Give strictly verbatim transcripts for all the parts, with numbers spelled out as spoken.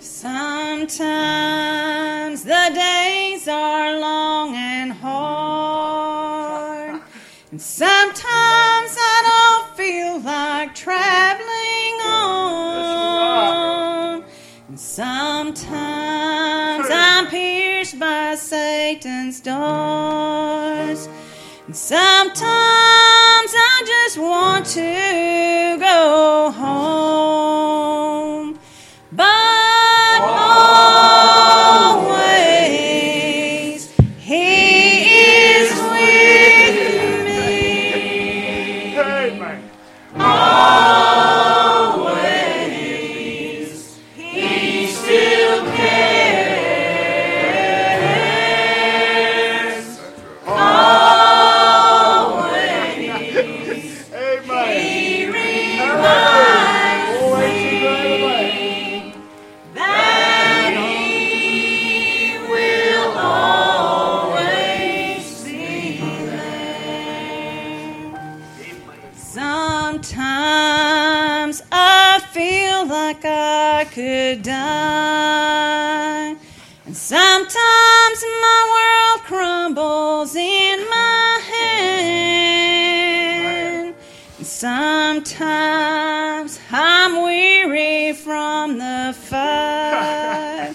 Sometimes the days are long and hard, and sometimes I don't feel like traveling on, and sometimes I'm pierced by Satan's darts, and sometimes I just want to go home, but sometimes I feel like I could die, and sometimes my world crumbles in my hand, and sometimes I'm weary from the fight,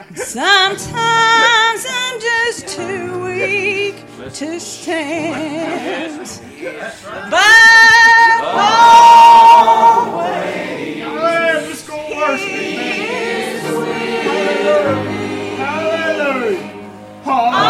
and sometimes I'm just too weak to stand, but always, hallelujah, just go worship Him. Hallelujah. Hallelujah.